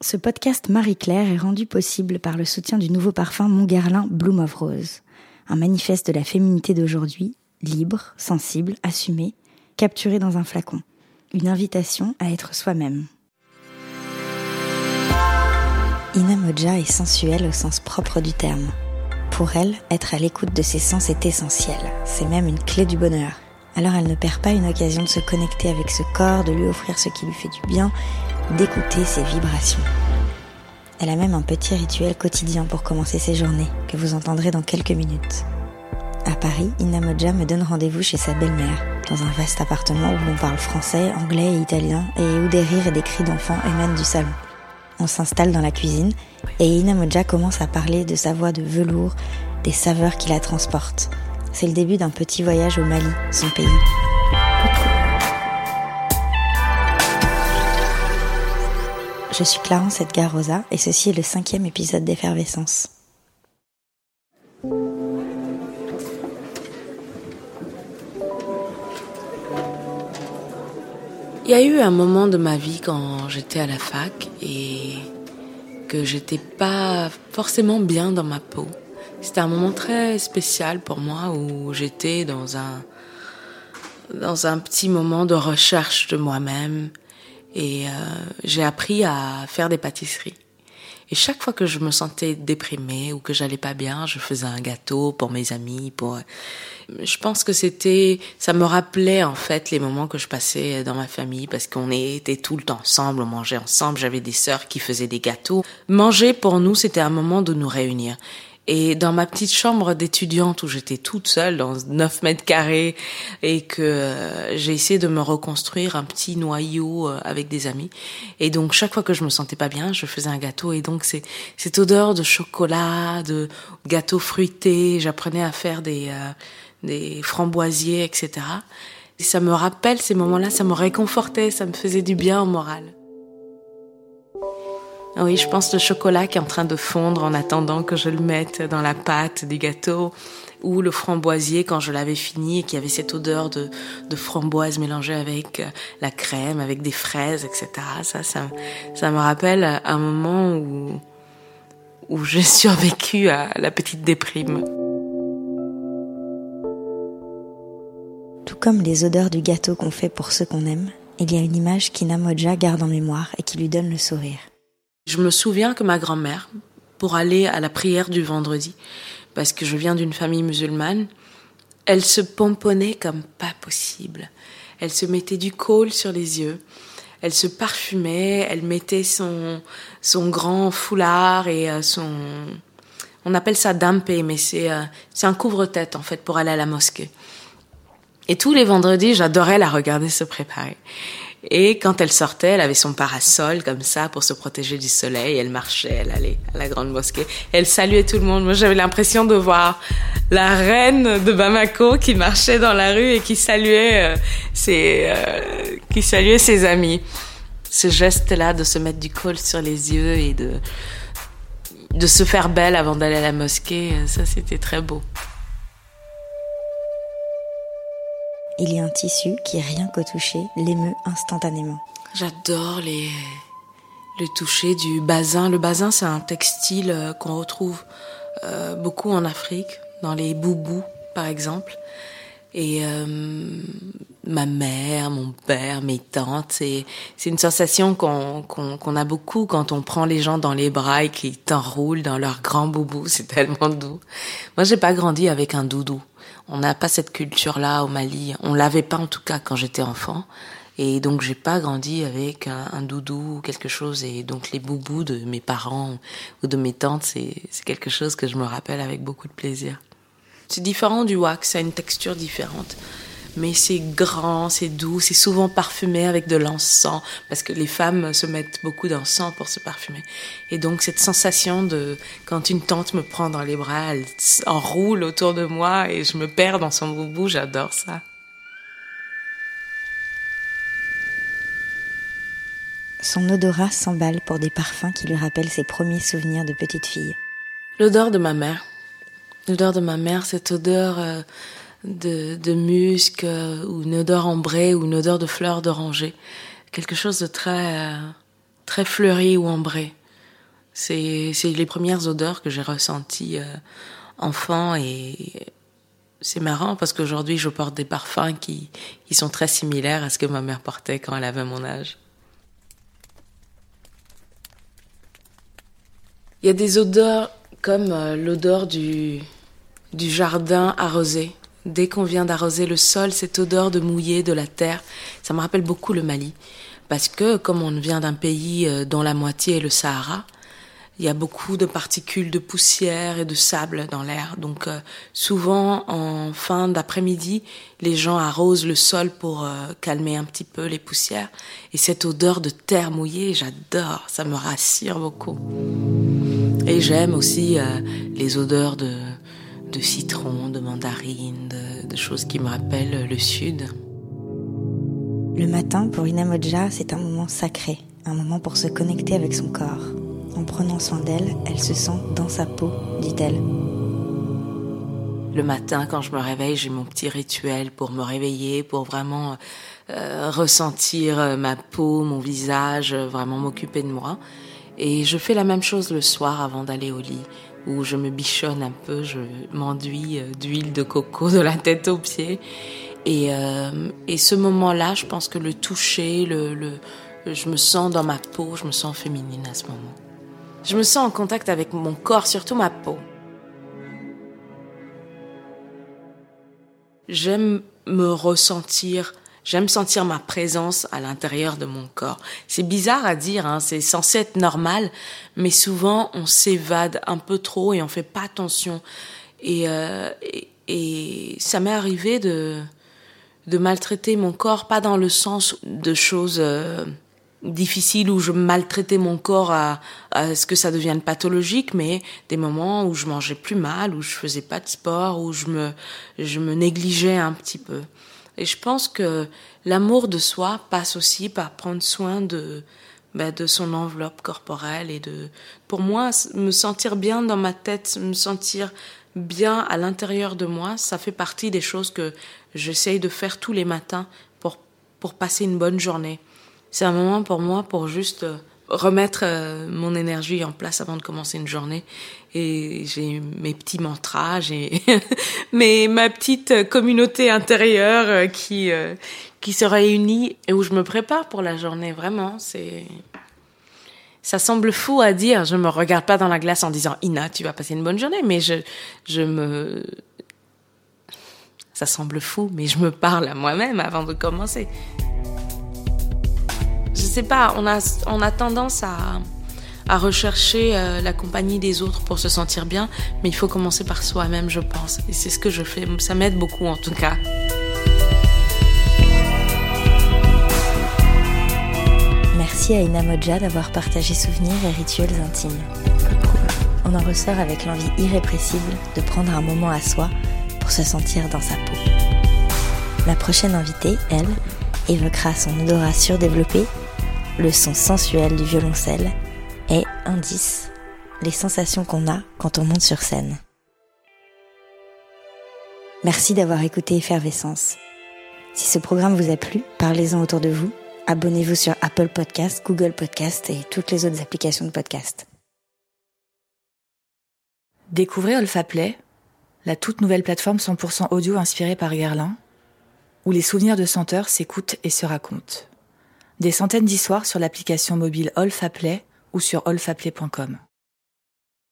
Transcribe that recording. Ce podcast Marie-Claire est rendu possible par le soutien du nouveau parfum Montgarlin Bloom of Rose, un manifeste de la féminité d'aujourd'hui, libre, sensible, assumée, capturée dans un flacon. Une invitation à être soi-même. Inna Modja est sensuelle au sens propre du terme. Pour elle, être à l'écoute de ses sens est essentiel. C'est même une clé du bonheur. Alors elle ne perd pas une occasion de se connecter avec ce corps, de lui offrir ce qui lui fait du bien, d'écouter ses vibrations. Elle a même un petit rituel quotidien pour commencer ses journées, que vous entendrez dans quelques minutes. À Paris, Inna Modja me donne rendez-vous chez sa belle-mère, dans un vaste appartement où l'on parle français, anglais et italien, et où des rires et des cris d'enfants émanent du salon. On s'installe dans la cuisine, et Inna Modja commence à parler de sa voix de velours, des saveurs qui la transportent. C'est le début d'un petit voyage au Mali, son pays. Je suis Clarence Edgar Rosa et ceci est le 5e épisode d'Effervescence. Il y a eu un moment de ma vie quand j'étais à la fac et que j'étais pas forcément bien dans ma peau. C'était un moment très spécial pour moi où j'étais dans un petit moment de recherche de moi-même et j'ai appris à faire des pâtisseries. Et chaque fois que je me sentais déprimée ou que j'allais pas bien, je faisais un gâteau pour mes amis. Je pense que ça me rappelait en fait les moments que je passais dans ma famille parce qu'on était tout le temps ensemble, on mangeait ensemble, j'avais des sœurs qui faisaient des gâteaux. Manger pour nous, c'était un moment de nous réunir. Et dans ma petite chambre d'étudiante où j'étais toute seule dans 9 mètres carrés et que j'ai essayé de me reconstruire un petit noyau avec des amis. Et donc, chaque fois que je me sentais pas bien, je faisais un gâteau. Et donc, c'est cette odeur de chocolat, de gâteau fruité, j'apprenais à faire des framboisiers, etc. Et ça me rappelle ces moments-là, ça me réconfortait, ça me faisait du bien au moral. Oui, je pense le chocolat qui est en train de fondre en attendant que je le mette dans la pâte du gâteau, ou le framboisier quand je l'avais fini et qui avait cette odeur de framboise mélangée avec la crème, avec des fraises, etc. Ça me rappelle un moment où j'ai survécu à la petite déprime. Tout comme les odeurs du gâteau qu'on fait pour ceux qu'on aime, il y a une image qu'Inna Modja garde en mémoire et qui lui donne le sourire. Je me souviens que ma grand-mère, pour aller à la prière du vendredi, parce que je viens d'une famille musulmane, elle se pomponnait comme pas possible. Elle se mettait du kohl sur les yeux, elle se parfumait, elle mettait son grand foulard et son... On appelle ça dampé, mais c'est un couvre-tête en fait pour aller à la mosquée. Et tous les vendredis, j'adorais la regarder se préparer. Et quand elle sortait, elle avait son parasol comme ça pour se protéger du soleil. Elle marchait, elle allait à la grande mosquée. Elle saluait tout le monde. Moi, j'avais l'impression de voir la reine de Bamako qui marchait dans la rue et qui saluait ses amis. Ce geste-là de se mettre du kohl sur les yeux et de se faire belle avant d'aller à la mosquée, ça, c'était très beau. Il y a un tissu qui, rien qu'au toucher, l'émeut instantanément. J'adore le toucher du basin. Le basin, c'est un textile qu'on retrouve beaucoup en Afrique, dans les boubous, par exemple. Et ma mère, mon père, mes tantes, c'est une sensation qu'on a beaucoup quand on prend les gens dans les bras et qu'ils t'enroulent dans leur grand boubou. C'est tellement doux. Moi, j'ai pas grandi avec un doudou. On n'a pas cette culture-là au Mali. On l'avait pas en tout cas quand j'étais enfant. Et donc, j'ai pas grandi avec un doudou ou quelque chose. Et donc, les boubous de mes parents ou de mes tantes, c'est quelque chose que je me rappelle avec beaucoup de plaisir. C'est différent du wax, ça a une texture différente. Mais c'est grand, c'est doux, c'est souvent parfumé avec de l'encens. Parce que les femmes se mettent beaucoup d'encens pour se parfumer. Et donc cette sensation de... Quand une tante me prend dans les bras, elle enroule autour de moi et je me perds dans son boubou, j'adore ça. Son odorat s'emballe pour des parfums qui lui rappellent ses premiers souvenirs de petite fille. L'odeur de ma mère. L'odeur de ma mère, cette odeur de musc ou une odeur ambrée ou une odeur de fleurs d'oranger. Quelque chose de très très fleurie ou ambrée. C'est les premières odeurs que j'ai ressenties enfant, et c'est marrant parce qu'aujourd'hui je porte des parfums qui sont très similaires à ce que ma mère portait quand elle avait mon âge. Il y a des odeurs comme l'odeur du jardin arrosé. Dès qu'on vient d'arroser le sol, cette odeur de mouillé, de la terre, ça me rappelle beaucoup le Mali. Parce que comme on vient d'un pays dont la moitié est le Sahara, il y a beaucoup de particules de poussière et de sable dans l'air. Donc souvent, en fin d'après-midi, les gens arrosent le sol pour calmer un petit peu les poussières. Et cette odeur de terre mouillée, j'adore, ça me rassure beaucoup. Et j'aime aussi les odeurs de citron, de mandarine, de choses qui me rappellent le sud. Le matin, pour Inna Modja, c'est un moment sacré, un moment pour se connecter avec son corps. En prenant soin d'elle, elle se sent dans sa peau, dit-elle. Le matin, quand je me réveille, j'ai mon petit rituel pour me réveiller, pour vraiment ressentir ma peau, mon visage, vraiment m'occuper de moi. Et je fais la même chose le soir avant d'aller au lit, où je me bichonne un peu, je m'enduis d'huile de coco de la tête aux pieds. Et ce moment-là, je pense que le toucher, je me sens dans ma peau, je me sens féminine à ce moment. Je me sens en contact avec mon corps, surtout ma peau. J'aime me ressentir, j'aime sentir ma présence à l'intérieur de mon corps. C'est bizarre à dire, hein, c'est censé être normal, mais souvent on s'évade un peu trop et on fait pas attention. Et ça m'est arrivé de maltraiter mon corps, pas dans le sens de choses difficiles où je maltraitais mon corps à ce que ça devienne pathologique, mais des moments où je mangeais plus mal, où je faisais pas de sport, où je me négligeais un petit peu. Et je pense que l'amour de soi passe aussi par prendre soin de son enveloppe corporelle et pour moi, me sentir bien dans ma tête, me sentir bien à l'intérieur de moi, ça fait partie des choses que j'essaye de faire tous les matins pour passer une bonne journée. C'est un moment pour moi pour juste remettre mon énergie en place avant de commencer une journée. Et j'ai mes petits mantras, j'ai ma petite communauté intérieure qui se réunit et où je me prépare pour la journée. Vraiment, ça semble fou à dire. Je me regarde pas dans la glace en disant « Inna, tu vas passer une bonne journée », mais ça semble fou, mais je me parle à moi-même avant de commencer. Je sais pas, on a tendance à rechercher la compagnie des autres pour se sentir bien, mais il faut commencer par soi-même, je pense. Et c'est ce que je fais, ça m'aide beaucoup en tout cas. Merci à Inna Modja d'avoir partagé souvenirs et rituels intimes. On en ressort avec l'envie irrépressible de prendre un moment à soi pour se sentir dans sa peau. La prochaine invitée, elle, évoquera son odorat surdéveloppé, le son sensuel du violoncelle et, indice, les sensations qu'on a quand on monte sur scène. Merci d'avoir écouté Effervescence. Si ce programme vous a plu, parlez-en autour de vous. Abonnez-vous sur Apple Podcasts, Google Podcasts et toutes les autres applications de podcasts. Découvrez OlfaPlay, la toute nouvelle plateforme 100% audio inspirée par Guerlain, où les souvenirs de senteurs s'écoutent et se racontent. Des centaines d'histoires sur l'application mobile OlfaPlay ou sur olfaplay.com.